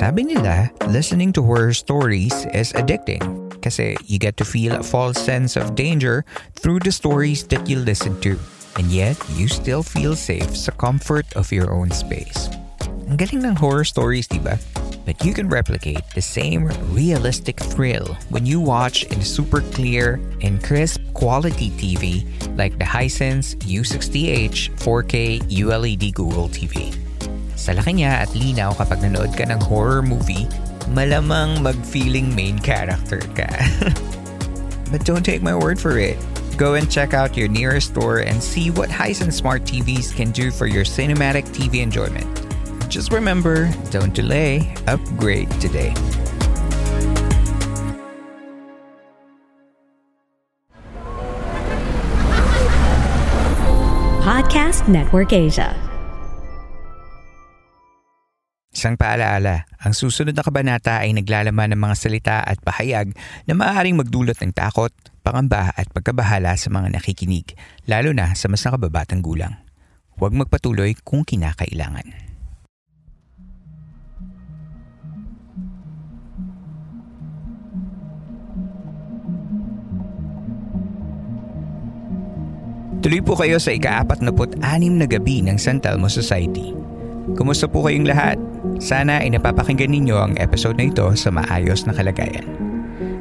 Sabi nila, listening to horror stories is addicting kasi you get to feel a false sense of danger through the stories that you listen to. And yet, you still feel safe sa comfort of your own space. Ang galing ng horror stories, diba? But you can replicate the same realistic thrill when you watch in super clear and crisp quality TV like the Hisense U60H 4K ULED Google TV. Sa laki niya at linaw kapag nanood ka ng horror movie, malamang mag-feeling main character ka. But don't take my word for it. Go and check out your nearest store and see what Hisense Smart TVs can do for your cinematic TV enjoyment. Just remember, don't delay, upgrade today. Podcast Network Asia. Isang paalaala, ang susunod na kabanata ay naglalaman ng mga salita at pahayag na maaaring magdulot ng takot, pangamba at pagkabahala sa mga nakikinig, lalo na sa mas nakababatang gulang. Huwag magpatuloy kung kinakailangan. Tuloy po kayo sa ika-46 na gabi ng Santelmo Society. Kumusta po kayong lahat? Sana ay napapakinggan ninyo ang episode na ito sa maayos na kalagayan.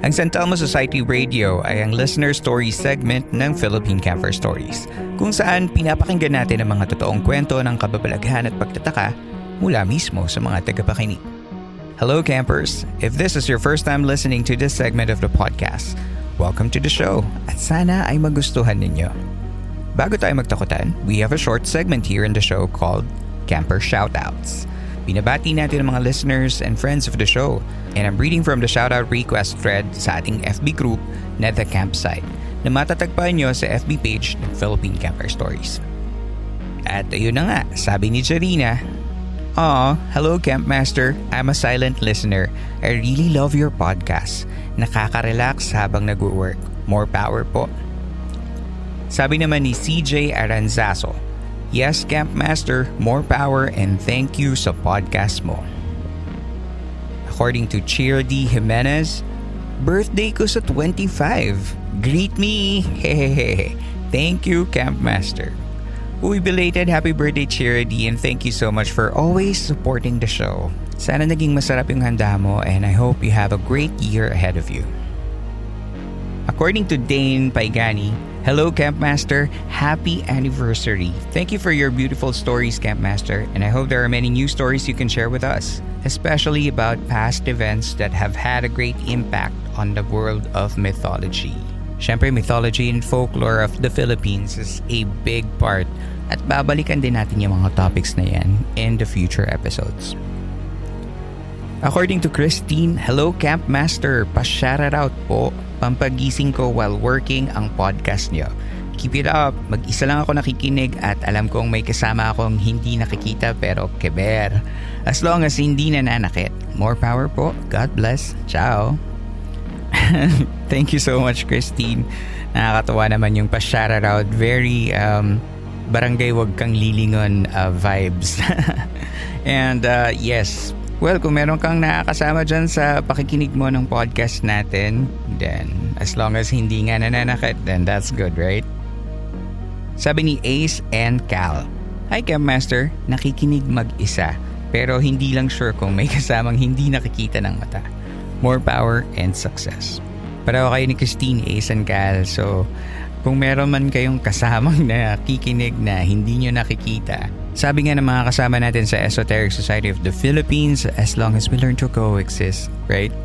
Ang Santelmo Society Radio ay ang listener story segment ng Philippine Camper Stories, kung saan pinapakinggan natin ang mga totoong kwento ng kababalaghan at pagtataka mula mismo sa mga tagapakinig. Hello campers! If this is your first time listening to this segment of the podcast, welcome to the show at sana ay magustuhan ninyo. Bago tayo magtakutan, we have a short segment here in the show called Camper Shoutouts. Binabati natin ang mga listeners and friends of the show, and I'm reading from the shoutout request thread sa ating FB group na The Campsite na matatagpuan nyo sa FB page ng Philippine Camper Stories. At ayun na nga, sabi ni Jerina, "Aw, hello Campmaster, I'm a silent listener. I really love your podcast. Nakaka-relax habang nag-work. More power po." Sabi naman ni CJ Aranzaso, "Yes, Campmaster, more power and thank you sa podcast mo." According to Cher D. Jimenez, "Birthday ko sa 25. Greet me. Hehehe. Thank you, Campmaster." Uy, belated happy birthday, Cher D, and thank you so much for always supporting the show. Sana naging masarap yung handa mo and I hope you have a great year ahead of you. According to Dane Paigani, "Hello, Campmaster. Happy anniversary. Thank you for your beautiful stories, Campmaster, and I hope there are many new stories you can share with us, especially about past events that have had a great impact on the world of mythology." Siyempre, mythology and folklore of the Philippines is a big part at babalikan din natin yung mga topics na yan in the future episodes. According to Christine, "Hello Campmaster, pa-shoutout po. Pampagising ko while working ang podcast niyo. Keep it up. Mag-isa lang ako nakikinig at alam kong may kasama akong hindi nakikita pero keber. As long as hindi nananakit. More power po. God bless. Ciao." Thank you so much, Christine. Nakakatawa naman yung pa-shoutout. Very barangay wag kang lilingon vibes. And yes, well, kung meron kang nakakasama dyan sa pakikinig mo ng podcast natin, then as long as hindi nga nananakit, then that's good, right? Sabi ni Ace and Cal, "Hi Campmaster, nakikinig mag-isa, pero hindi lang sure kung may kasamang hindi nakikita ng mata. More power and success." Pareho kayo ni Christine, Ace and Cal, so kung meron man kayong kasamang nakikinig na hindi nyo nakikita, sabi nga ng mga kasama natin sa Esoteric Society of the Philippines, as long as we learn to coexist, right?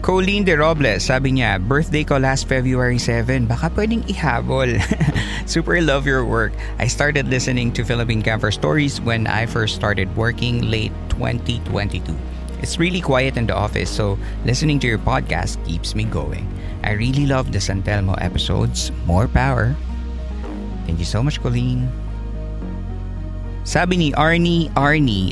Colleen De Robles, sabi niya, birthday ko last February 7. Baka pwedeng ihabol. Super love your work. I started listening to Philippine Camper Stories when I first started working late 2022. It's really quiet in the office, so listening to your podcast keeps me going. I really love the Santelmo episodes. More power. Thank you so much, Colleen. Sabi ni Arnie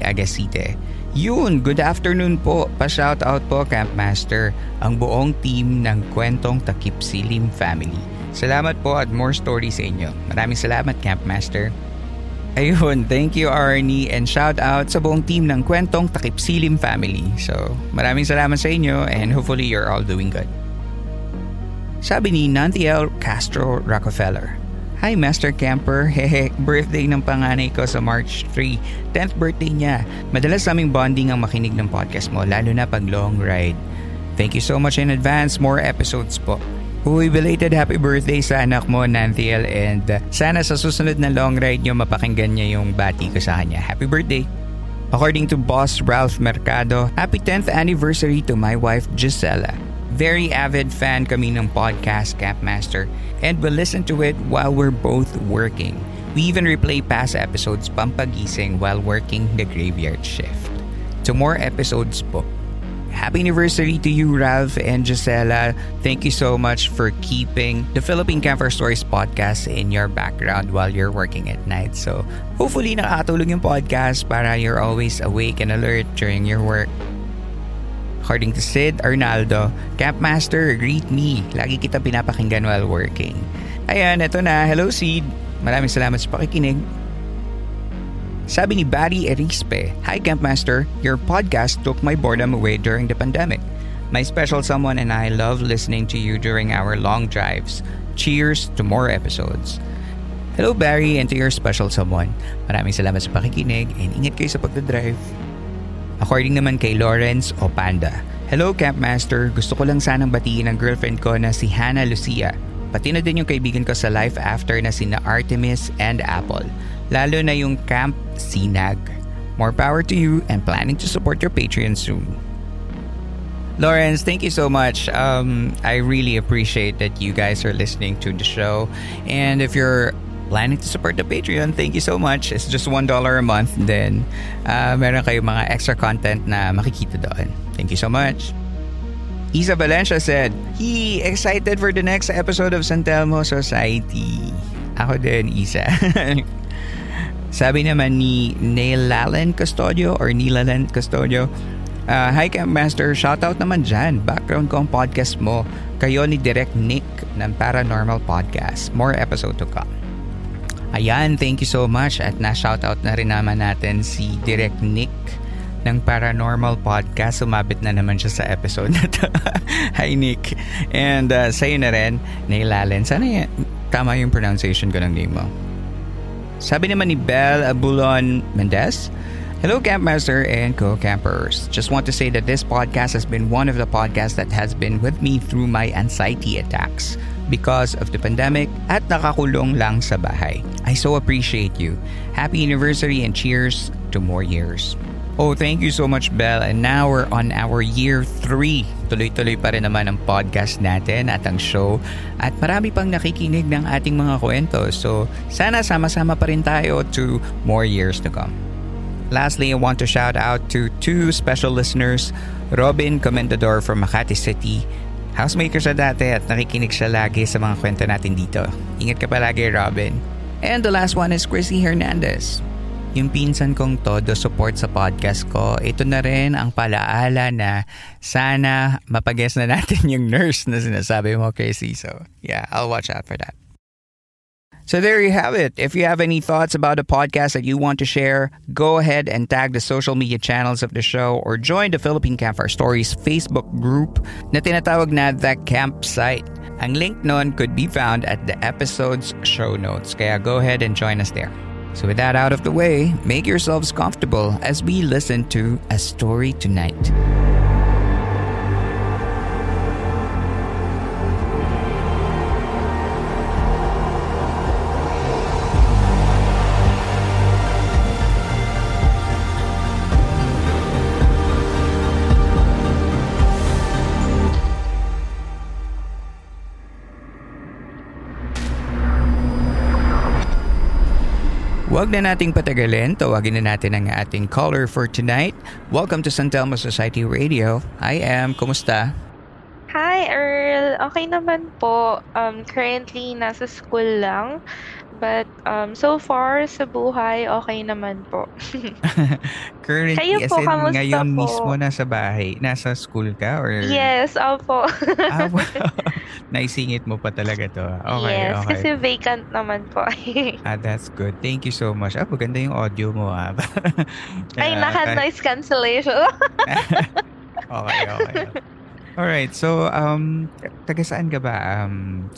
Agacite, yun, good afternoon po. Pa-shoutout po, Campmaster, ang buong team ng Kwentong Takip Silim family. Salamat po at more stories sa inyo. Maraming salamat, Campmaster. Ayun, thank you, Arnie, and shoutout sa buong team ng Kwentong Takip Silim family. So, maraming salamat sa inyo and hopefully you're all doing good. Sabi ni Nantielle Castro-Rockefeller, hi, Master Camper. Hehe, birthday ng panganay ko sa March 3. 10th birthday niya. Madalas naming bonding ang makinig ng podcast mo, lalo na pag long ride. Thank you so much in advance. More episodes po. Uy, belated happy birthday sa anak mo, Nantiel. And sana sa susunod na long ride niyo, mapakinggan niya yung bati ko sa kanya. Happy birthday! According to boss Ralph Mercado, happy 10th anniversary to my wife, Gisela. Very avid fan kami ng podcast, Campmaster, and we'll listen to it while we're both working. We even replay past episodes pampagising while working the graveyard shift. So more episodes po. Happy anniversary to you, Ralph and Gisela. Thank you so much for keeping the Philippine Camper Stories podcast in your background while you're working at night. So hopefully nakatulong yung podcast para you're always awake and alert during your work. According to Sid Arnaldo, Campmaster, greet me. Lagi kitang pinapakinggan while working. Ayan, eto na. Hello, Sid. Maraming salamat sa pakikinig. Sabi ni Barry Erispe, hi, Campmaster. Your podcast took my boredom away during the pandemic. My special someone and I love listening to you during our long drives. Cheers to more episodes. Hello, Barry, and to your special someone. Maraming salamat sa pakikinig and ingat kayo sa pagdadrive. According naman kay Lawrence Opanda, hello Campmaster, gusto ko lang sanang batiin ang girlfriend ko na si Hannah Lucia. Pati na din yung kaibigan ko sa life after na sina Artemis and Apple. Lalo na yung Camp Sinag. More power to you and planning to support your Patreon soon. Lawrence, thank you so much. I really appreciate that you guys are listening to the show. And if you're planning to support the Patreon, thank you so much. It's just $1 a month. Then, meron kayo mga extra content na makikita doon. Thank you so much. Isa Valencia said, he excited for the next episode of Santelmo Society. Ako din, Isa. Sabi naman ni Nilalen Custodio, hi Campmaster, shoutout naman dyan. Background ko ang podcast mo. Kayo ni Direk Nick ng Paranormal Podcast. More episode to come. Ayan, thank you so much at na-shoutout na rin naman natin si Direk Nick ng Paranormal Podcast. Sumabit na naman siya sa episode na to. Hi Nick. And sa'yo na rin, Nilalen. Sana tama yung pronunciation ko ng name mo. Sabi naman ni Belle Abulon Mendez, hello Campmaster and co-campers. Just want to say that this podcast has been one of the podcasts that has been with me through my anxiety attacks because of the pandemic at nakakulong lang sa bahay. I so appreciate you. Happy anniversary and cheers to more years. Oh, thank you so much, Belle. And now we're on our year 3. Tuloy-tuloy pa rin naman ang podcast natin at ang show. At marami pang nakikinig ng ating mga kwento. So sana sama-sama pa rin tayo to more years to come. Lastly, I want to shout out to two special listeners, Robin Comendador from Makati City. Housemaker siya dati at nakikinig siya lagi sa mga kwento natin dito. Ingat ka palagi, Robin. And the last one is Chrissy Hernandez. Yung pinsan kong todo support sa podcast ko. Ito na rin ang palaala na sana mapag-guess na natin yung nurse na sinasabi mo, Chrissy. So yeah, I'll watch out for that. So there you have it. If you have any thoughts about the podcast that you want to share, go ahead and tag the social media channels of the show or join the Philippine Camper Stories Facebook group na tinatawag na The Campsite. Ang link nun could be found at the episode's show notes. Kaya go ahead and join us there. So with that out of the way, make yourselves comfortable as we listen to a story tonight. Huwag na nating patagalin, tawagin na natin ang ating caller for tonight. Welcome to Santelmo Society Radio. I am, kumusta? Hi Earl, okay naman po. Currently nasa school lang. But so far sa buhay, okay naman po. Currently, kayo po, kamusta po? Ngayon mismo nasa bahay, nasa school ka? Or... Yes, opo. Ah, wow. Naisingit mo pa talaga to. Okay, yes, okay. Kasi vacant naman po. Ah, that's good. Thank you so much. Ah, maganda yung audio mo ah. Ay, naka noise cancellation. Okay, okay. Alright, so taga saan ka ba?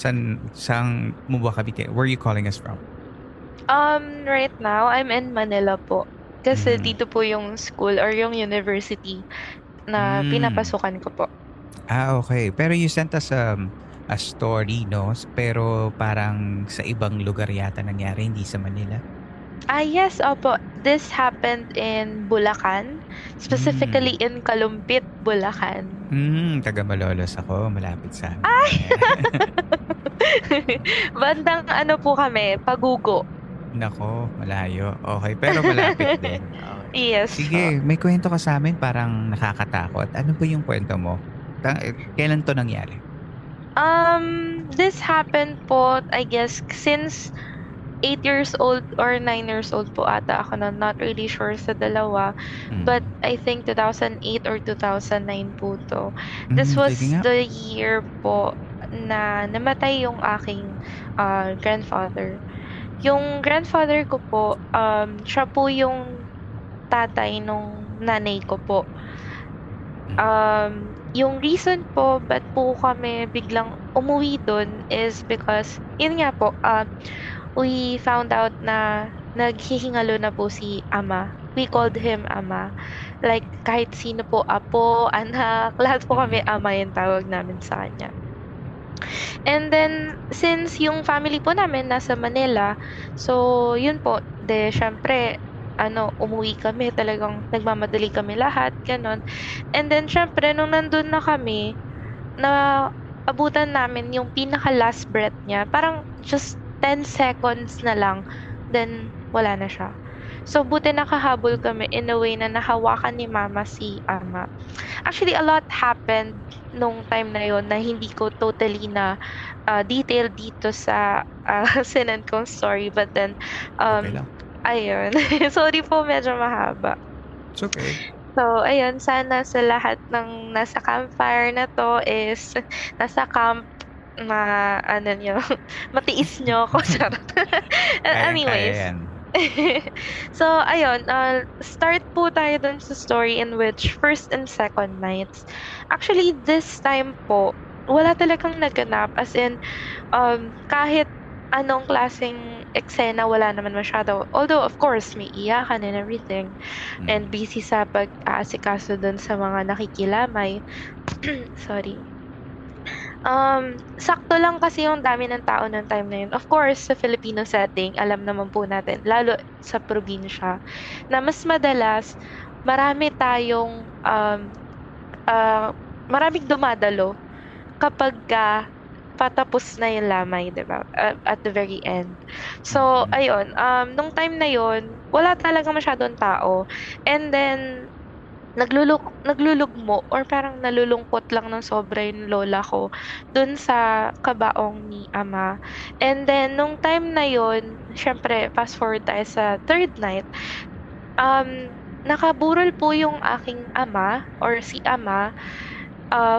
Saan Mubo Cavite? Where are you calling us from? Right now I'm in Manila po. Kasi dito po yung school or yung university na pinapasukan ko po. Ah, okay. Pero you sent us a story, no? Pero parang sa ibang lugar yata nangyari, hindi sa Manila. Ah, yes, opo. This happened in Bulacan, specifically in Kalumpit, Bulacan. Taga Malolos ako, malapit sa amin. Ay! Bandang ano po kami, Pagugo. Nako, malayo. Okay, pero malapit din. Okay. Yes. Sige, may kwento ka sa amin, parang nakakatakot. Ano po yung kwento mo? Kailan to nangyari? This happened po, I guess, since 8 years old or 9 years old po ata ako na, not really sure sa dalawa, but I think 2008 or 2009 po to. This was the year po na namatay yung aking grandfather. Yung grandfather ko po, siya po yung tatay nung nanay ko po. Yung reason po ba't po kami biglang umuwi dun is because, yun nga po, we found out na naghihingalo na po si Ama. We called him Ama. Like, kahit sino po, apo, anak, lahat po kami Ama yung tawag namin sa kanya. And then, since yung family po namin nasa Manila, so, yun po, syempre, umuwi kami, talagang nagmamadali kami lahat, ganun. And then, syempre, nung nandun na kami, na abutan namin yung pinaka-last breath niya, parang just 10 seconds na lang, then wala na siya. So, buti nakahabol kami in a way na nahawakan ni Mama si Ama. Actually, a lot happened nung time na yon na hindi ko totally na detail dito sa sinend kong story. But then, okay ayun. Sorry po, medyo mahaba. It's okay. So, ayun, sana sa lahat ng nasa campfire na to is nasa camp matiis nyo ako. Anyways. So, ayun. Start po tayo dun sa story in which first and second nights. Actually, this time po, wala talagang naganap. As in, kahit anong klaseng eksena, wala naman masyado. Although, of course, may iyakan and everything. And busy sa pag-aasikaso dun sa mga nakikilamay. Sorry. Sakto lang kasi yung dami ng tao ng time na yun. Of course, sa Filipino setting, alam naman po natin, lalo sa probinsya, na mas madalas, marami tayong, maraming dumadalo kapag patapos na yung lamay, diba? At the very end. So, ayun, nung time na yun, wala talaga masyadong tao. And then, naglulugmo or parang nalulungkot lang ng sobra yung lola ko dun sa kabaong ni Ama. And then nung time na yon, syempre fast forward tayo sa third night, nakaburol po yung aking ama or si Ama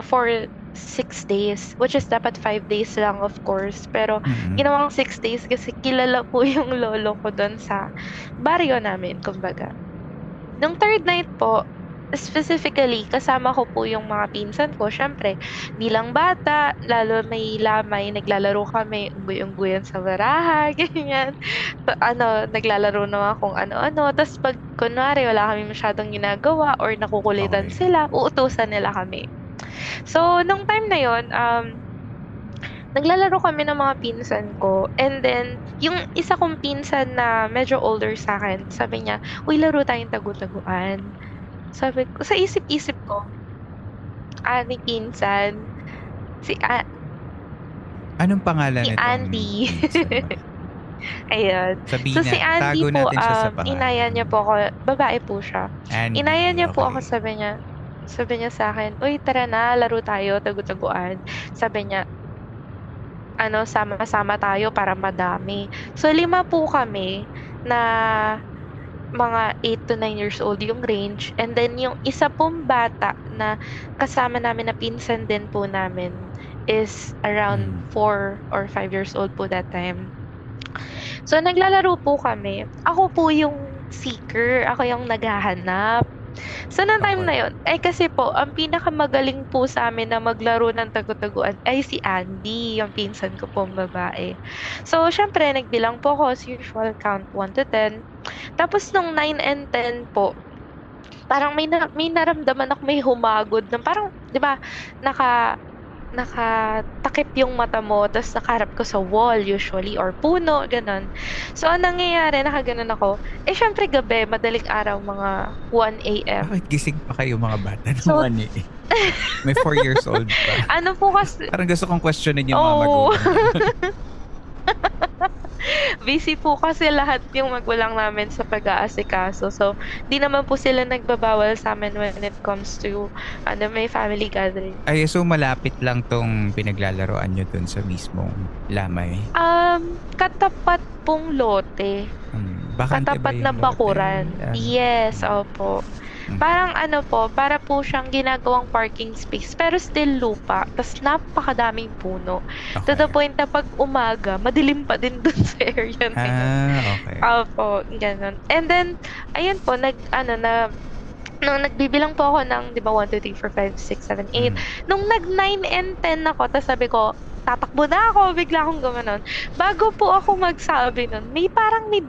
for 6 days, which is dapat 5 days lang, of course, pero ginawang 6 days kasi kilala po yung lolo ko dun sa baryo namin, kumbaga. Nung third night po, specifically, kasama ko po yung mga pinsan ko. Syempre, bilang bata, lalo may lamay, naglalaro kami, unggoy-unggoyan sa baraha, ganyan. Naglalaro naman kung ano-ano. Tapos pag, kunwari, wala kami masyadong ginagawa or nakukulitan sila, uutusan nila kami. So, nung time na yun, naglalaro kami ng mga pinsan ko. And then, yung isa kong pinsan na medyo older sa akin, sabi niya, uy, laro tayong tagu-taguan. Sabi ko, sa isip-isip ko, ni pinsan, si anong pangalan nito? Si Andy. Ayan. Sabi so, niya, si Andy po, inaya niya po ako. Babae po siya. Andy, inaya niya po ako, sabi niya sa akin, uy, tara na, laro tayo, tagu-taguan. Sabi niya, sama-sama tayo para madami. So, 5 po kami na mga 8 to 9 years old yung range. And then, yung isa pong bata na kasama namin na pinsan din po namin is around 4 or 5 years old po that time. So, naglalaro po kami. Ako po yung seeker. Ako yung naghahanap. So, nang time na yun, kasi po, ang pinakamagaling po sa amin na maglaro ng tagu-taguan ay si Andy, yung pinsan ko pong babae. So, syempre, nagbilang po ako as usual, count 1 to 10. Tapos, nung 9 and 10 po, parang may naramdaman ako, may humagod. Na parang, di ba, nakatakip yung mata mo, tapos nakaharap ko sa wall usually, or puno, ganun. So, ang nangyayari, nakaganon ako. Syempre gabi, madaling araw, mga 1 a.m. Bakit gising pa kayo mga bata ng 1 a.m? May 4 years old pa. Ano po kasi? Parang gusto kong questionin yung mga magulang. Busy po kasi lahat yung magulang namin sa pag-aasikaso. So, di naman po sila nagbabawal sa amin when it comes to may family gathering. Ay, so malapit lang tong pinaglalaroan nyo dun sa mismong lamay? Katapat pong lote. Katapat na bakuran. Yes, opo. Parang para po siyang ginagawang parking space pero still lupa, tapos napakadaming puno. Okay. To the point na pag umaga, madilim pa din dun sa area na yun. Okay. Opo, ganun. And then, ayun po, nagbibilang po ako ng, 1, 2, 3, 4, 5, 6, 7, 8. Nung nag 9 and 10 ako, tapos sabi ko, tatakbo na ako, bigla akong gumanon. Bago po ako magsabi nun, may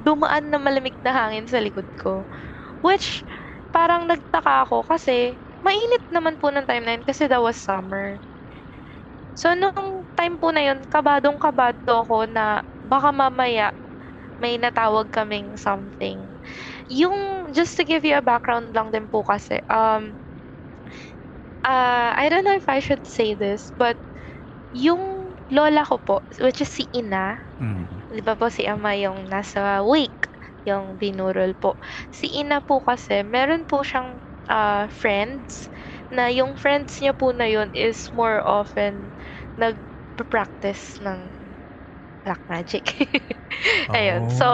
dumaan na malamig na hangin sa likod ko. Which, parang nagtaka ako kasi mainit naman po ng time na yun kasi that was summer. So, nung time po na yun, kabadong-kabado ako na baka mamaya may natawag kaming something. Yung, just to give you a background lang din po kasi, I don't know if I should say this, but yung lola ko po, which is si Ina, di ba po si Ama yung nasa wake, yung binurol po. Si Ina po kasi, meron po siyang friends na yung friends niya po na yun is more often nag-practice ng black magic. Ayun. So,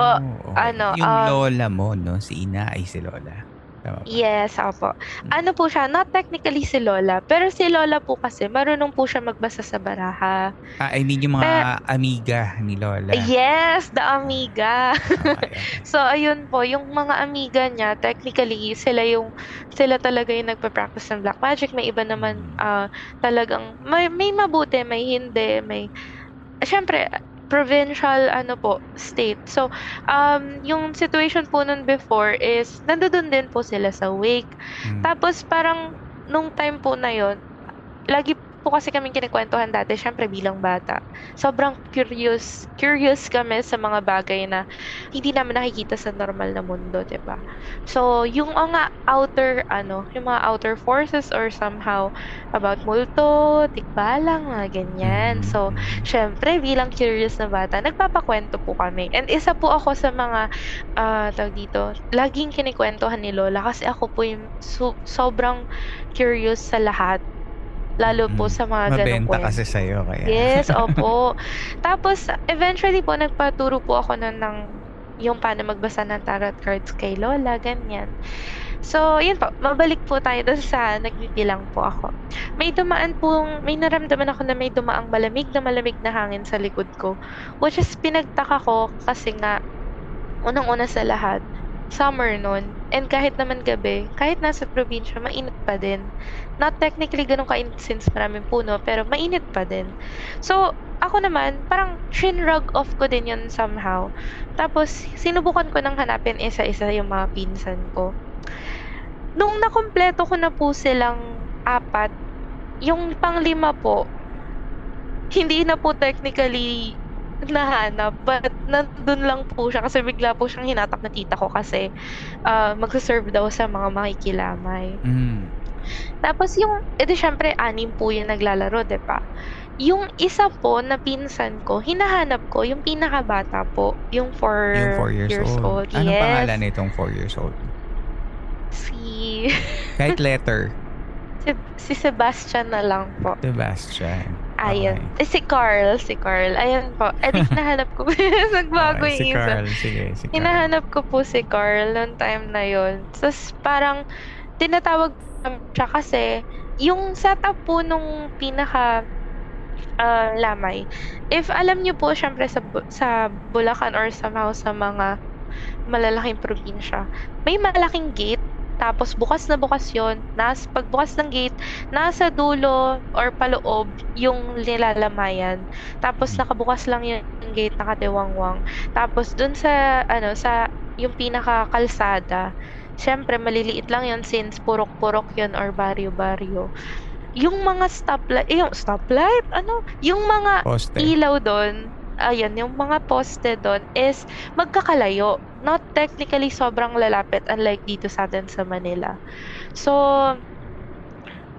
yung lola mo, no? Si Ina ay si lola. Tama ba? Yes, ako po. Ano po siya? Not technically si lola, pero si lola po kasi, marunong po siya magbasa sa baraha. Yung mga amiga ni lola. Yes, the amiga. So, ayun po, yung mga amiga niya, technically, sila talaga yung nagpa-practice ng black magic. May iba naman talagang, may mabuti, may hindi, Siyempre, provincial state. So, yung situation po nun before is nandoon din po sila sa wake. Tapos parang nung time po na yon, lagi po kasi kaming kinikwentuhan dati, syempre bilang bata. Sobrang curious kami sa mga bagay na hindi naman nakikita sa normal na mundo, 'di ba? So, yung mga outer forces or somehow about multo, tikbalang, ganyan. So, syempre bilang curious na bata, nagpapakwento po kami. And isa po ako sa mga laging kinikwentuhan ni Lola kasi ako po yung sobrang curious sa lahat. Lalo po sa mga ganong kwento. Mabenta kasi sa'yo. Kaya. Yes, opo. Tapos, eventually po, nagpaturo po ako ng yung paano magbasa ng tarot cards kay Lola, ganyan. So, yun po. Mabalik po tayo doon sa nagbibilang po ako. May naramdaman ako na may dumaang malamig na hangin sa likod ko. Which is, pinagtaka ko kasi nga, unang-una sa lahat, summer noon, and kahit naman gabi, kahit nasa probinsya, mainit pa din. Not technically ganun kainit since maraming puno, pero mainit pa din. So, ako naman, parang shinrug off ko din yun somehow. Tapos, sinubukan ko nang hanapin isa-isa yung mga pinsan ko. Nung nakumpleto ko na po silang 4, yung pang-lima po, hindi na po technically nahanap, but nandun lang po siya kasi bigla po siyang hinatak na tita ko kasi magsaserve daw sa mga makikilamay. Tapos yung syempre 6 po yung naglalaro, diba? Yung isa po na pinsan ko, hinahanap ko yung pinakabata po, yung 4 years old. Anong pangalan nitong 4 years old? Si... Kahit letter. Si Sebastian na lang po. Sebastian. Ayan. Okay. Si Carl. Ayan po. Adik, nahanap ko. Nagbago okay, yung isa. Si Carl. Sige, si Carl. Hinahanap ko po si Carl noong time na yon. Tapos parang tinatawag siya kasi yung setup po nung pinaka... lamay. If alam niyo po, syempre sa Bulacan or somehow sa mga malalaking probinsya, may malaking gate, tapos bukas na bukas yun. Pagbukas ng gate, nasa dulo or paloob yung nilalamayan. Tapos nakabukas lang yung gate, nakatiwangwang. Tapos dun sa, sa yung pinakakalsada, syempre maliliit lang yun since purok-purok yun or baryo-baryo. Yung mga stoplight, yung mga poste. Ilaw doon, ayan, yung mga poste doon is magkakalayo. Not technically sobrang lalapit unlike dito sa atin sa Manila. So,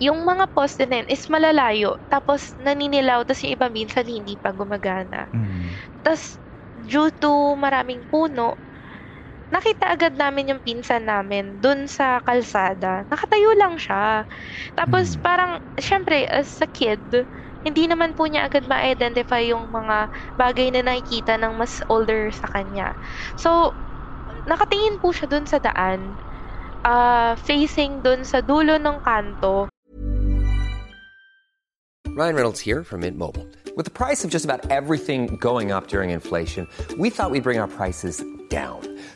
yung mga poste na yun is malalayo. Tapos, naninilaw. Tapos yung iba minsan hindi pa gumagana. Tapos, due to maraming puno, nakita agad namin yung pinsan namin dun sa kalsada. Nakatayo lang siya. Tapos parang, syempre, as a kid, hindi naman po niya agad ma-identify yung mga bagay na nakikita ng mas older sa kanya. So, nakatingin po siya dun sa daan, facing dun sa dulo ng kanto. Ryan Reynolds here from Mint Mobile. With the price of just about everything going up during inflation, we thought we'd bring our prices down.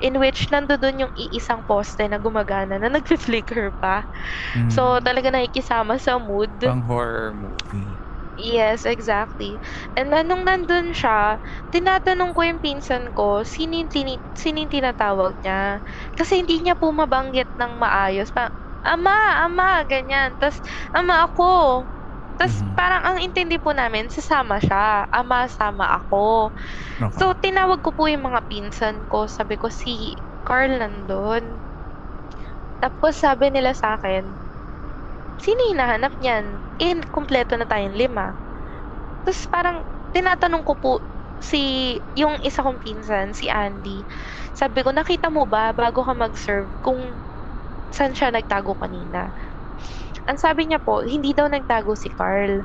In which nandoon yung iisang poste na gumagana na nagfi-flicker pa. So talaga nakikisama sa mood. Pang horror movie. Yes, exactly. And nung nandoon siya, tinatanong ko yung pinsan ko, sino yung tinatawag niya? Kasi hindi niya po mabanggit ng maayos. Ama, ganyan. Tapos, ama ako. Tapos parang ang intindi po namin, sasama siya. Ama, sama ako. Okay. So, tinawag ko po yung mga pinsan ko. Sabi ko, si Carl nandun. Tapos, sabi nila sa akin, sino hinahanap niyan? Kumpleto na tayong 5. Tapos, parang tinatanong ko po yung isa kong pinsan, si Andy. Sabi ko, nakita mo ba bago ka mag-serve kung saan siya nagtago kanina? Ang sabi niya po, hindi daw nagtago si Carl.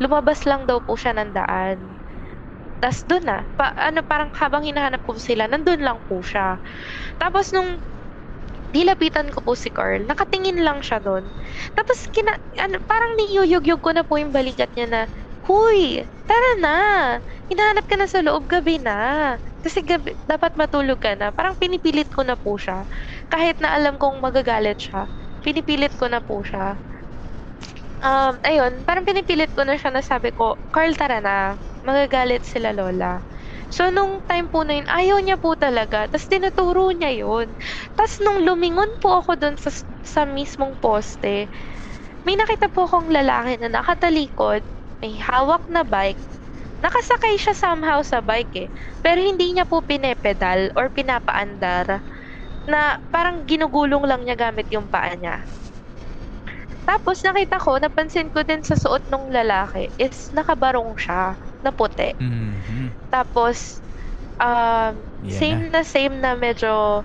Lumabas lang daw po siya ng daan. Tapos doon parang habang hinahanap ko sila, nandun lang po siya. Tapos nung dilapitan ko po si Carl, nakatingin lang siya doon. Tapos parang niyuyog-yog ko na po yung balikat niya na, huy, tara na! Hinahanap ka na sa loob, gabi na. Kasi gabi, dapat matulog ka na. Parang pinipilit ko na po siya. Kahit na alam kong magagalit siya. Pinipilit ko na po siya. Parang pinipilit ko na siya na sabi ko, Carl, tara na. Magagalit sila lola. So, nung time po na yun, ayaw niya po talaga. Tapos, tinuturo niya yun. Tapos, nung lumingon po ako dun sa mismong poste, may nakita po akong lalaki na nakatalikod, may hawak na bike. Nakasakay siya somehow sa bike eh. Pero hindi niya po pinepedal or pinapaandar. Na parang ginugulong lang niya gamit yung paa niya. Tapos napansin ko din sa suot ng lalaki is nakabarong siya na puti. Tapos same na medyo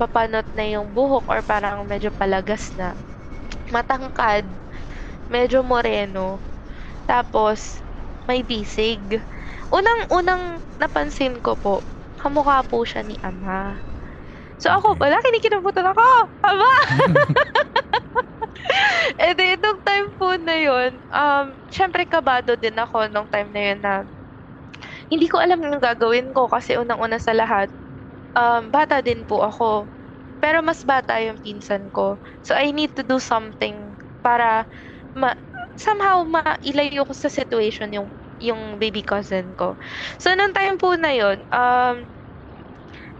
papanot na yung buhok or parang medyo palagas na. Matangkad, medyo moreno. Tapos may bisig. Unang-unang napansin ko po, Kamukha po siya ni Ama. So ako, wala, kinikilabutan ako! Ama! And then, nung time po na yun, syempre kabado din ako nung time na yun na hindi ko alam yung gagawin ko kasi unang-una sa lahat, bata din po ako. Pero mas bata yung pinsan ko. So I need to do something para somehow mailayo ko sa situation yung baby cousin ko. So nung time po na yun,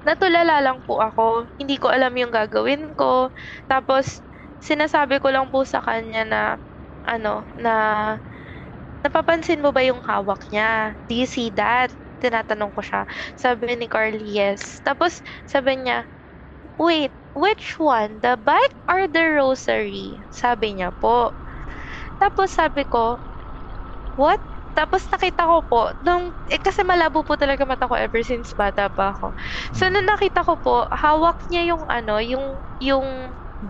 natulala lang po ako. Hindi ko alam yung gagawin ko. Tapos, sinasabi ko lang po sa kanya na, napapansin mo ba yung hawak niya? Do you see that? Tinatanong ko siya. Sabi ni Carly, yes. Tapos, sabi niya, wait, which one? The bike or the rosary? Sabi niya po. Tapos, sabi ko, what? Tapos nakita ko po, kasi malabo po talaga mata ko ever since bata pa ako. So nung nakita ko po, hawak niya yung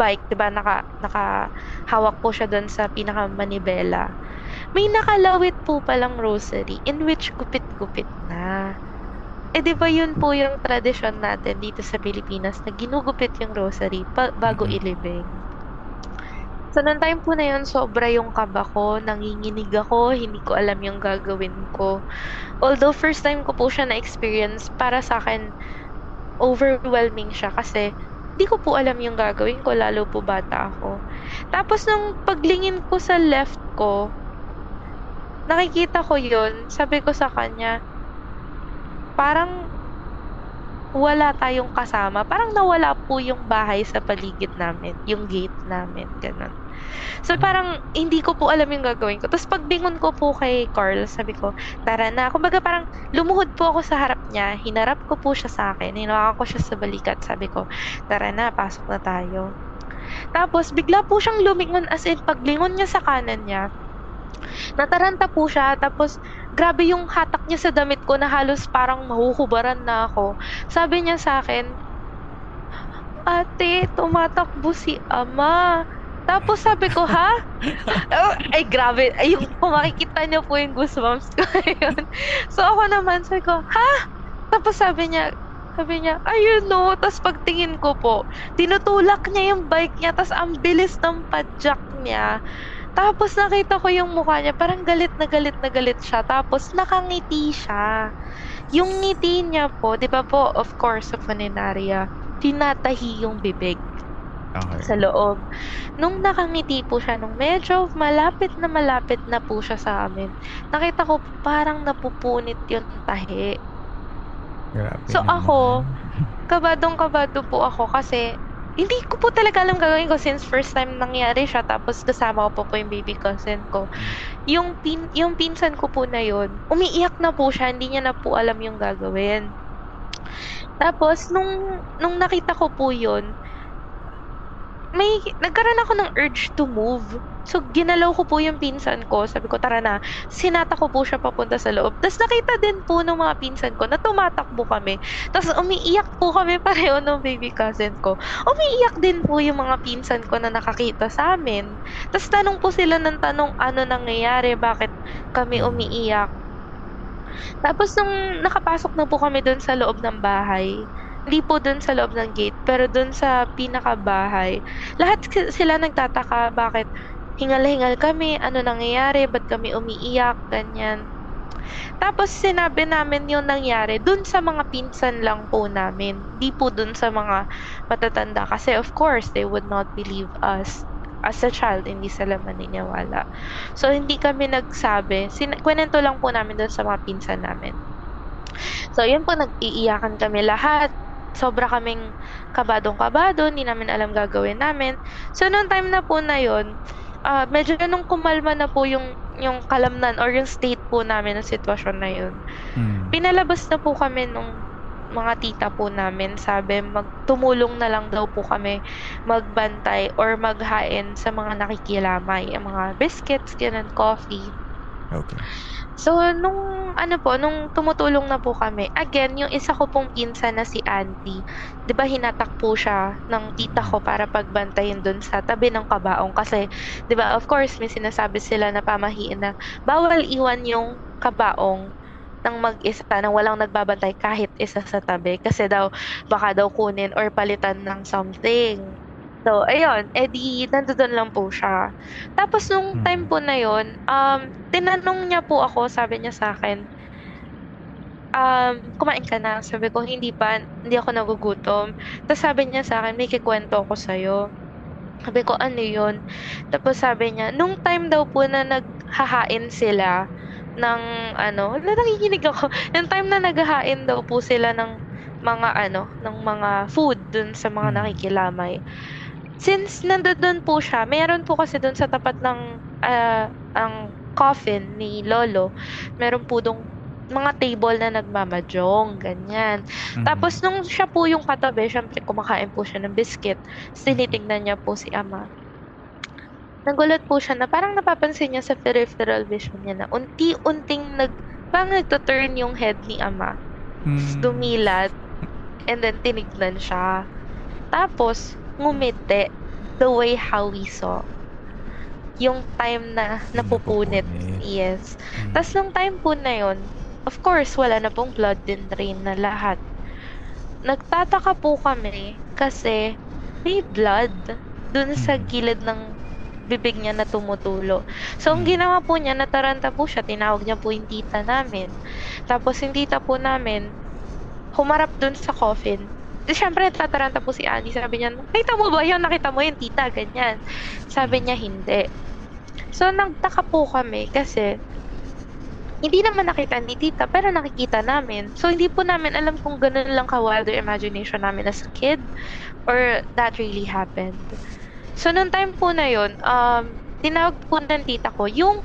bike, 'di ba? Nakahawak po siya doon sa pinaka manibela. May nakalawit po palang rosary in which gupit-gupit na. Eh 'di ba 'yun po yung tradisyon natin dito sa Pilipinas na ginugupit yung rosary bago ilibing. So, noong time po na yun, sobra yung kaba ko, nanginginig ako, hindi ko alam yung gagawin ko. Although, first time ko po siya na-experience, para sa akin, overwhelming siya kasi hindi ko po alam yung gagawin ko, lalo po bata ako. Tapos, nung paglingin ko sa left ko, nakikita ko yun, sabi ko sa kanya, parang wala tayong kasama. Parang nawala po yung bahay sa paligid namin, yung gate namin, ganun. So parang hindi ko po alam yung gagawin ko. Tapos pagdingon ko po kay Carl, sabi ko, tara na. Kumbaga parang lumuhod po ako sa harap niya. Hinarap ko po siya sa akin. Hinawakan ko siya sa balikat. Sabi ko, tara na, pasok na tayo. Tapos bigla po siyang lumingon, as in paglingon niya sa kanan niya. Nataranta po siya. Tapos grabe yung hatak niya sa damit ko na halos parang mahuhubaran na ako. Sabi niya sa akin, ate, tumatakbo si Ama. Tapos sabi ko, ha? Ay, grabe. Ay, kung makikita niyo po yung goosebumps ko. So, ako naman, sabi ko, ha? Tapos sabi niya, ayun no. Tapos pagtingin ko po, tinutulak niya yung bike niya. Tapos ang bilis ng padjak niya. Tapos nakita ko yung mukha niya, parang galit na galit na galit siya. Tapos nakangiti siya. Yung ngiti niya po, di ba po, of course, sa funeraria, tinatahi yung bibig. Okay. Sa loob. Nung nakangiti po siya, nung medyo malapit na po siya sa amin, nakita ko parang napupunit yung tahi. Grabe. So ako, kabadong-kabado po ako kasi hindi ko po talaga alam gagawin ko since first time nangyari siya. Tapos kasama ko po yung baby cousin ko. Yung pinsan ko po na yun, umiiyak na po siya. Hindi niya na po alam yung gagawin. Tapos, nung nakita ko po yun, nagkaroon ako ng urge to move. So, ginalaw ko po yung pinsan ko. Sabi ko, tara na. Sinata ko po siya papunta sa loob. Tapos, nakita din po ng mga pinsan ko na tumatakbo kami. Tapos, umiiyak po kami pareho ng baby cousin ko. Umiiyak din po yung mga pinsan ko na nakakita sa amin. Tapos, tanong po sila ng tanong, ano nangyayari? Bakit kami umiiyak? Tapos, nung nakapasok na po kami dun sa loob ng bahay, hindi po dun sa loob ng gate, pero dun sa pinakabahay, lahat sila nagtataka, bakit hingal-hingal kami, ano nangyayari, ba't kami umiiyak, ganyan. Tapos sinabi namin yung nangyari dun sa mga pinsan lang po namin, di po dun sa mga matatanda, kasi of course, they would not believe us. As a child, hindi sila maniniwala. So, hindi kami nagsabi, kwento lang po namin dun sa mga pinsan namin. So, yun po, nag-iiyakan kami lahat. Sobra kaming kabadong-kabado, hindi namin alam gagawin namin. So, noong time na po na yun, medyo nung kumalma na po yung kalamnan or yung state po namin ng sitwasyon na yun. Pinalabas na po kami nung mga tita po namin. Sabi, tumulong na lang daw po kami magbantay or maghain sa mga nakikilamay. Ang mga biscuits, ganun, coffee. Okay. So, nung tumutulong na po kami, again, yung isa ko pong pinsan na si Auntie, di ba hinatak po siya ng tita ko para pagbantayin dun sa tabi ng kabaong. Kasi, di ba, of course, may sinasabi sila na pamahiin na bawal iwan yung kabaong ng mag-isa nang walang nagbabantay kahit isa sa tabi kasi daw baka daw kunin or palitan ng something. So, ayun, edi nandoon lang po siya. Tapos nung time po na yun, tinanong niya po ako, sabi niya sa akin, kumain ka na. Sabi ko, hindi pa, hindi ako nagugutom. Tapos sabi niya sa akin, may kikwento ako sa'yo. Sabi ko, ano yun? Tapos sabi niya, nung time daw po na naghahain sila ng ano, nakikinig ako, nung time na naghahain daw po sila ng mga ano, ng mga food dun sa mga nakikilamay. Since nandoon po siya, meron po kasi dun sa tapat ng ang coffin ni Lolo, meron po dong mga table na nagmamajong, ganyan. Mm-hmm. Tapos nung siya po yung katabi, syempre kumakain po siya ng biscuit, tinitingnan niya po si Ama. Nagulat po siya na parang napapansin niya sa peripheral vision niya na unti-unting nagto-turn yung head ni Ama. Mm-hmm. Dumilat, and then tinignan siya. Tapos, ngumiti the way how we saw. Yung time na napupunit. Yes. Tapos nung time po na yun, of course, wala na pong blood and drain na lahat. Nagtataka po kami kasi may blood dun sa gilid ng bibig niya na tumutulo. So, ang ginawa po niya, nataranta po siya. Tinawag niya po yung tita namin. Tapos, yung tita po namin, humarap dun sa coffin. Siyempre, tataranta po si Annie. Sabi niya, nakita mo ba yun? Nakita mo yung tita? Ganyan. Sabi niya, hindi. So, nagtaka po kami kasi hindi naman nakita ni tita, pero nakikita namin. So, hindi po namin alam kung ganun lang ka-wild or imagination namin as a kid or that really happened. So, nung time po na yun, tinawag po ng tita ko, yung,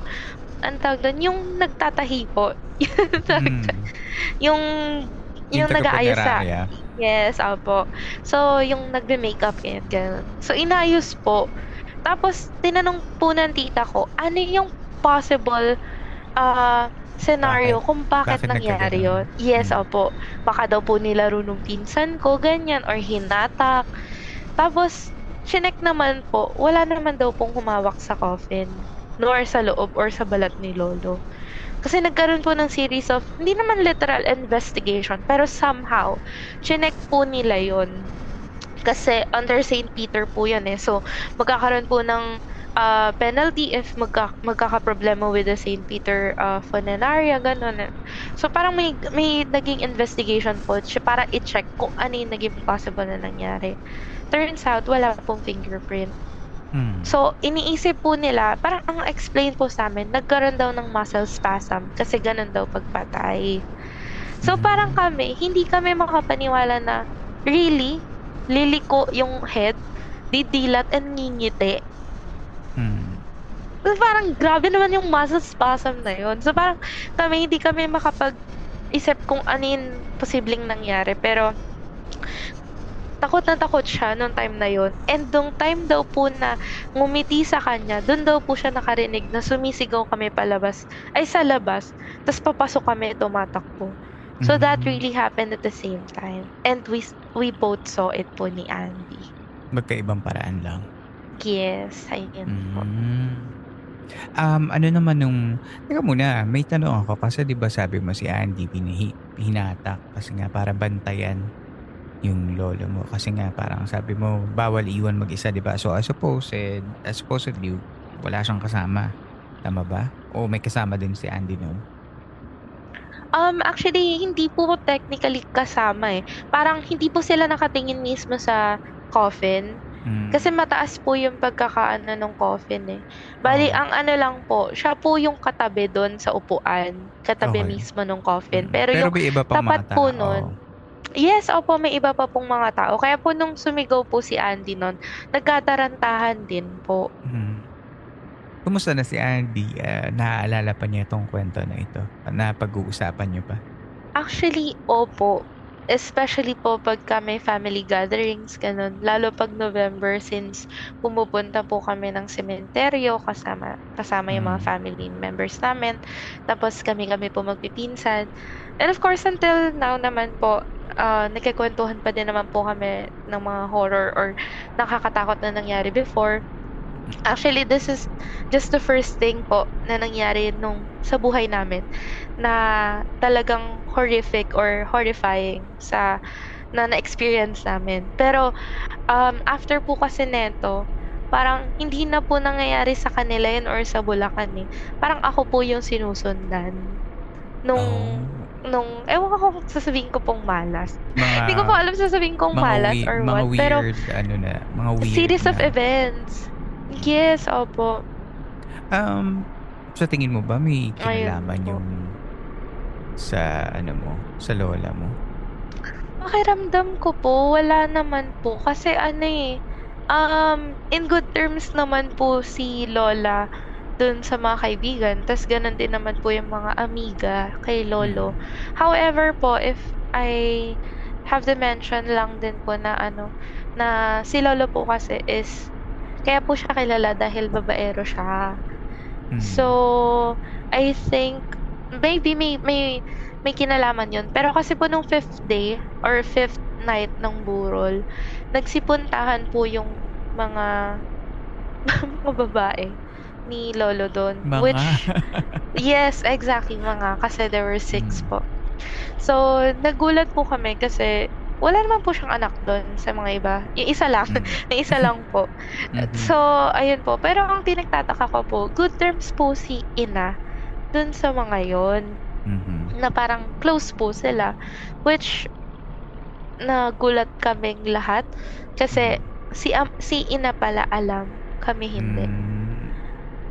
ang tawag doon, yung nagtatahi po. Yung nag-aayos sa... Yes, apo. So, yung nagbe-makeup, ganyan. So, inayos po. Tapos, tinanong po ng tita ko, ano yung possible scenario kung bakit nangyari yun? Yes, apo. Baka daw po nilaro nung pinsan ko, ganyan, or hinatak. Tapos, chinek naman po, wala naman daw pong humawak sa coffin, nor sa loob or sa balat ni Lolo. Kasi nagkaroon po ng series of, hindi naman literal investigation, pero somehow, chinek po nila yon. Kasi under St. Peter po yan eh. So, magkakaroon po ng penalty if magkakaproblema with the St. Peter funeraria, ganun eh. So, parang may naging investigation po para i-check kung ano yung naging possible na nangyari. Turns out, wala pong fingerprint. So, iniisip po nila, parang ang explain po sa amin, nagkaroon daw ng muscle spasm kasi ganun daw pagpatay. So, parang kami, hindi kami makapaniwala na really, liliko yung head, didilat and ngingiti. So, parang grabe naman yung muscle spasm na yun. So, parang kami, hindi kami makapag-isip kung anin posibleng nangyari. Pero, takot na takot siya nung time na yun. And nung time daw po na ngumiti sa kanya, dun daw po siya nakarinig na sumisigaw kami palabas, ay sa labas, tapos papasok kami, tumatakbo. So that really happened at the same time. And we both saw it po ni Andy. Magkaibang paraan lang. Yes, ayun po. Ano naman nung... Teka muna, may tanong ako kasi diba sabi mo si Andy hinatak kasi nga para bantayan yung lolo mo kasi nga parang sabi mo bawal iwan mag-isa, di ba? So supposedly wala siyang kasama, tama ba? O may kasama din si Andy noon? Actually hindi po technically kasama eh, parang hindi po sila nakatingin mismo sa coffin. Kasi mataas po yung pagkakaano ng coffin eh. Bali, ang ano lang po, siya po yung katabi doon sa upuan, katabi mismo ng coffin. Pero yung iba pang tapat mata, po noon. Yes, opo, may iba pa pong mga tao. Kaya po nung sumigaw po si Andy noon, nagkatarantahan din po. Kumusta na si Andy? Naaalala pa niya itong kwento na ito? Napag-uusapan niyo pa? Actually, opo. Especially po pagka may family gatherings, ganun. Lalo pag November, since pumupunta po kami ng sementeryo kasama yung mga family members namin. Tapos kami po magpipinsan. And of course, until now naman po, nagkikwentuhan pa din naman po kami ng mga horror or nakakatakot na nangyari before. Actually, this is just the first thing po na nangyari nung sa buhay namin na talagang horrific or horrifying sa na na-experience namin. Pero after po kasi neto, parang hindi na po nangyayari sa kanila yun or sa Bulacan eh. Parang ako po yung sinusundan nung ewan ko kung sasabihin ko pong malas. Hindi ko po alam sasabihin kong malas or what. Weird, pero ano na, mga weird series na of events. Yes, opo. Sa tingin mo ba may kinalaman yung sa ano mo, sa lola mo? Pakiramdam ko po, wala naman po. Kasi ano eh, in good terms naman po si lola dun sa mga kaibigan. Tapos ganun din naman po yung mga amiga kay lolo. However po, if I have to mention lang din po na ano, na si lolo po kasi is, kaya po siya kilala dahil babaero siya. So, I think, maybe may kinalaman yun. Pero kasi po nung 5th day or 5th night ng burol, nagsipuntahan po yung mga babae ni lolo doon. Which, yes, exactly, mga. Kasi there were 6 po. So, nagulat po kami kasi wala naman po siyang anak doon sa mga iba. Yung isa lang. Yung isa lang po. So, ayun po. Pero ang pinagtataka ko po, good terms po si ina doon sa mga yon. Na parang close po sila, which nagulat kaming lahat kasi si ina pala alam, kami hindi.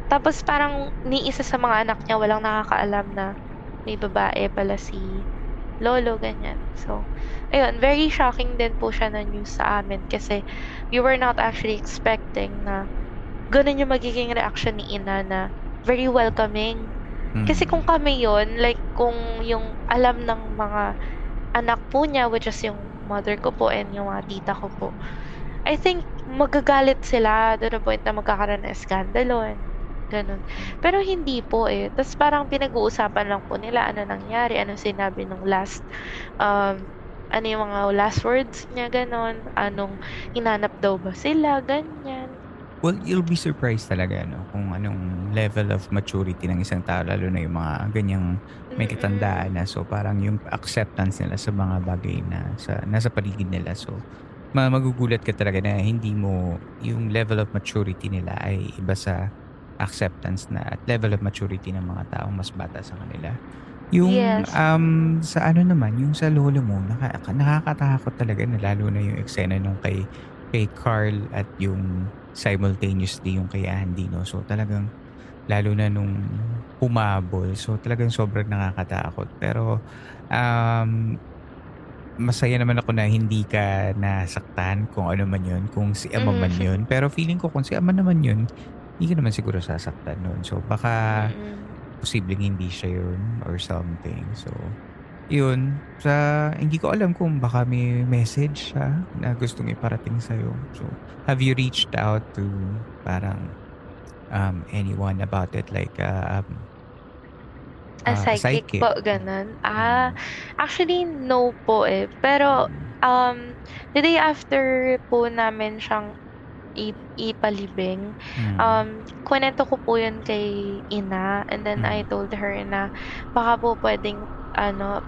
Tapos parang ni isa sa mga anak niya walang nakakaalam na may babae pala si lolo, ganyan. So ayun, very shocking din po siya na news sa amin kasi we were not actually expecting na ganun yung magiging reaction ni ina na very welcoming. Kasi kung kami yon, like kung yung alam ng mga anak po niya, which is yung mother ko po and yung mga tita ko po, I think magagalit sila doon na point na magkakaroon ng eskandalo and ganun. Pero hindi po eh. Tapos parang pinag-uusapan lang po nila ano nangyari, ano sinabi ng last ano yung mga last words niya, ganun, anong hinanap daw ba sila, ganyan. Well, you'll be surprised talaga, no? Kung anong level of maturity ng isang tao, lalo na yung mga ganyang may katandaan na. So, parang yung acceptance nila sa mga bagay na nasa paligid nila. So, magugulat ka talaga na hindi mo yung level of maturity nila ay iba sa acceptance na at level of maturity ng mga tao mas bata sa kanila. Yung sa ano naman, yung sa lolo mo, nakakatakot talaga na lalo na yung eksena nung kay Carl at yung simultaneously yung kay Andy, no? So talagang lalo na nung pumabol, so talagang sobrang nakakatakot. Pero masaya naman ako na hindi ka nasaktan kung ano man yun, kung si ama man yun. Pero feeling ko kung si ama naman yun, hindi ka naman siguro sasaktan nun. So baka posibleng hindi siya yun or something. So yun, hindi ko alam kung baka may message siya na gustong iparating sa'yo. So, have you reached out to parang anyone about it? Like, a psychic po, ganun. Actually, no po eh. Pero, the day after po namin siyang ipalibing, kwento ko po yun kay ina. And then, I told her na baka po pwedeng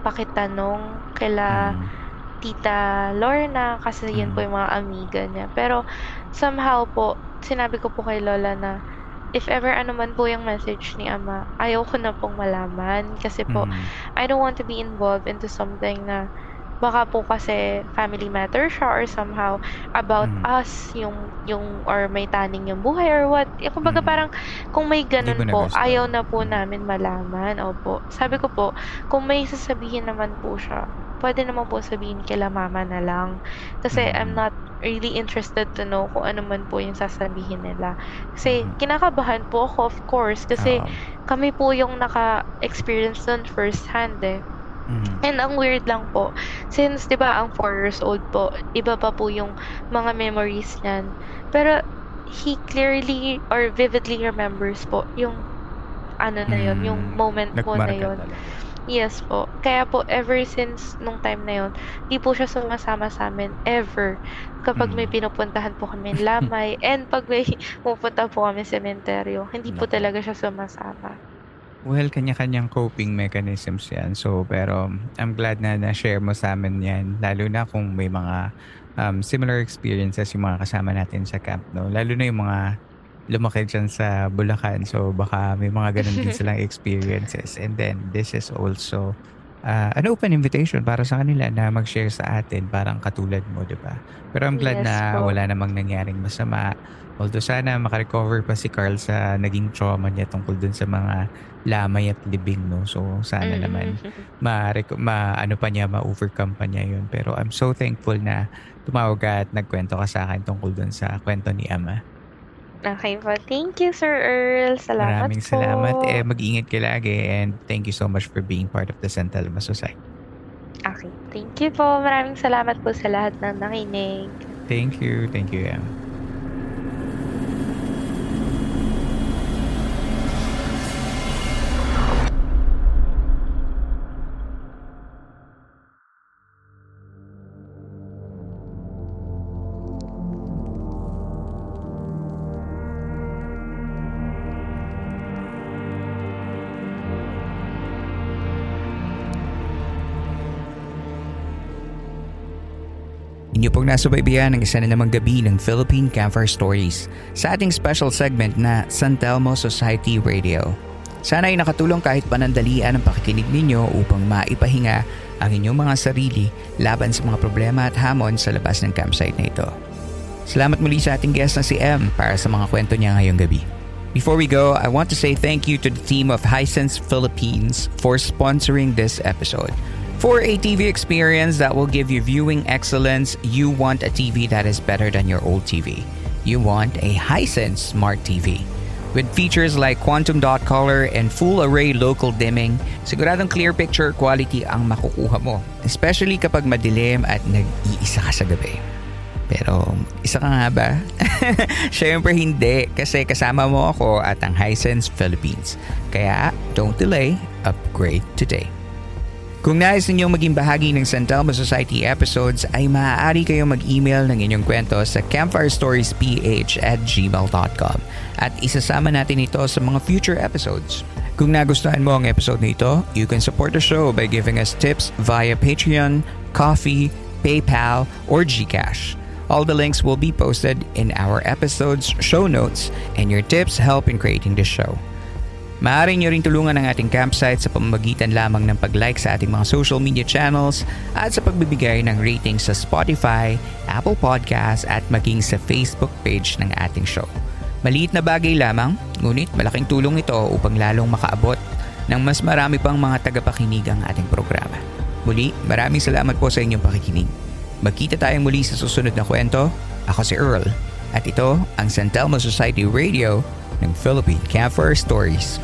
pakitanong kaila Tita Lorna kasi yun po yung mga amiga niya. Pero somehow po, sinabi ko po kay Lola na if ever ano man po yung message ni Ama, ayaw ko na pong malaman kasi po I don't want to be involved into something na baka po kasi family matter siya or somehow about us yung or may taning yung buhay or what. Kumbaga parang kung may ganun po, ayaw na po namin malaman. Opo. Sabi ko po, kung may sasabihin naman po siya, pwede naman po sabihin kila mama na lang. Kasi I'm not really interested to know kung ano man po yung sasabihin nila. Kasi kinakabahan po ako, of course, kasi kami po yung naka-experience nun first hand eh. And ang weird lang po, since 'di ba ang 4 years old po, iba pa po yung mga memories niyan. Pero he clearly or vividly remembers po yung ano na 'yon, yung moment po na 'yon. Yes po. Kaya po, ever since nung time na yun, di po siya sumasama sa amin ever. Kapag may pinupuntahan po kami lamay, and pag may pupunta po kami sementeryo, hindi po talaga siya sumasama. Well, kanya-kanyang coping mechanisms yan. So, pero I'm glad na na-share mo sa amin yan. Lalo na kung may mga similar experiences yung mga kasama natin sa camp, no? Lalo na yung mga lumaki dyan sa Bulacan. So, baka may mga ganun din silang experiences. And then, this is also an open invitation para sa kanila na mag-share sa atin. Parang katulad mo, diba? Pero I'm glad na wala namang nangyaring masama. Although, sana makarecover pa si Carl sa naging trauma niya tungkol dun sa mga lamay at libing, no? So, sana naman ma-overcome pa niya yun. Pero I'm so thankful na tumawag at nagkwento ka sa akin tungkol dun sa kwento ni Ama. Okay po. Thank you, Sir Earl. Salamat. Maraming po. Maraming salamat. Eh, mag-ingat ka lagi. And thank you so much for being part of the Santelmo Society. Okay. Thank you po. Maraming salamat po sa lahat ng nakinig. Thank you. Thank you, Em. Inyo pong nasubaybayan ang isa na namang gabi ng Philippine Camper Stories sa ating special segment na Santelmo Society Radio. Sana ay nakatulong kahit panandalian ang pakikinig ninyo upang maipahinga ang inyong mga sarili laban sa mga problema at hamon sa labas ng campsite na ito. Salamat muli sa ating guest na si M para sa mga kwento niya ngayong gabi. Before we go, I want to say thank you to the team of Hisense Philippines for sponsoring this episode. For a TV experience that will give you viewing excellence, you want a TV that is better than your old TV. You want a Hisense Smart TV. With features like quantum dot color and full array local dimming, siguradong clear picture quality ang makukuha mo. Especially kapag madilim at nag-iisa ka sa gabi. Pero isa ka nga ba? Siyempre hindi, kasi kasama mo ako at ang Hisense Philippines. Kaya don't delay, upgrade today. Kung nais ninyong maging bahagi ng Santelmo Society episodes, ay maaari kayong mag-email ng inyong kwento sa campfirestoriesph@gmail.com at isasama natin ito sa mga future episodes. Kung nagustuhan mo ang episode na ito, you can support the show by giving us tips via Patreon, Ko-fi, PayPal, or GCash. All the links will be posted in our episode's show notes, and your tips help in creating this show. Maaari nyo rin tulungan ang ating campsite sa pamamagitan lamang ng pag-like sa ating mga social media channels at sa pagbibigay ng rating sa Spotify, Apple Podcast at maging sa Facebook page ng ating show. Maliit na bagay lamang, ngunit malaking tulong ito upang lalong makaabot ng mas marami pang mga tagapakinig ang ating programa. Muli, maraming salamat po sa inyong pakikinig. Magkita tayong muli sa susunod na kwento. Ako si Earl at ito ang Santelmo Society Radio ng Philippine Camper Stories.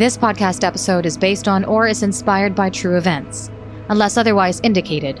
This podcast episode is based on or is inspired by true events, unless otherwise indicated.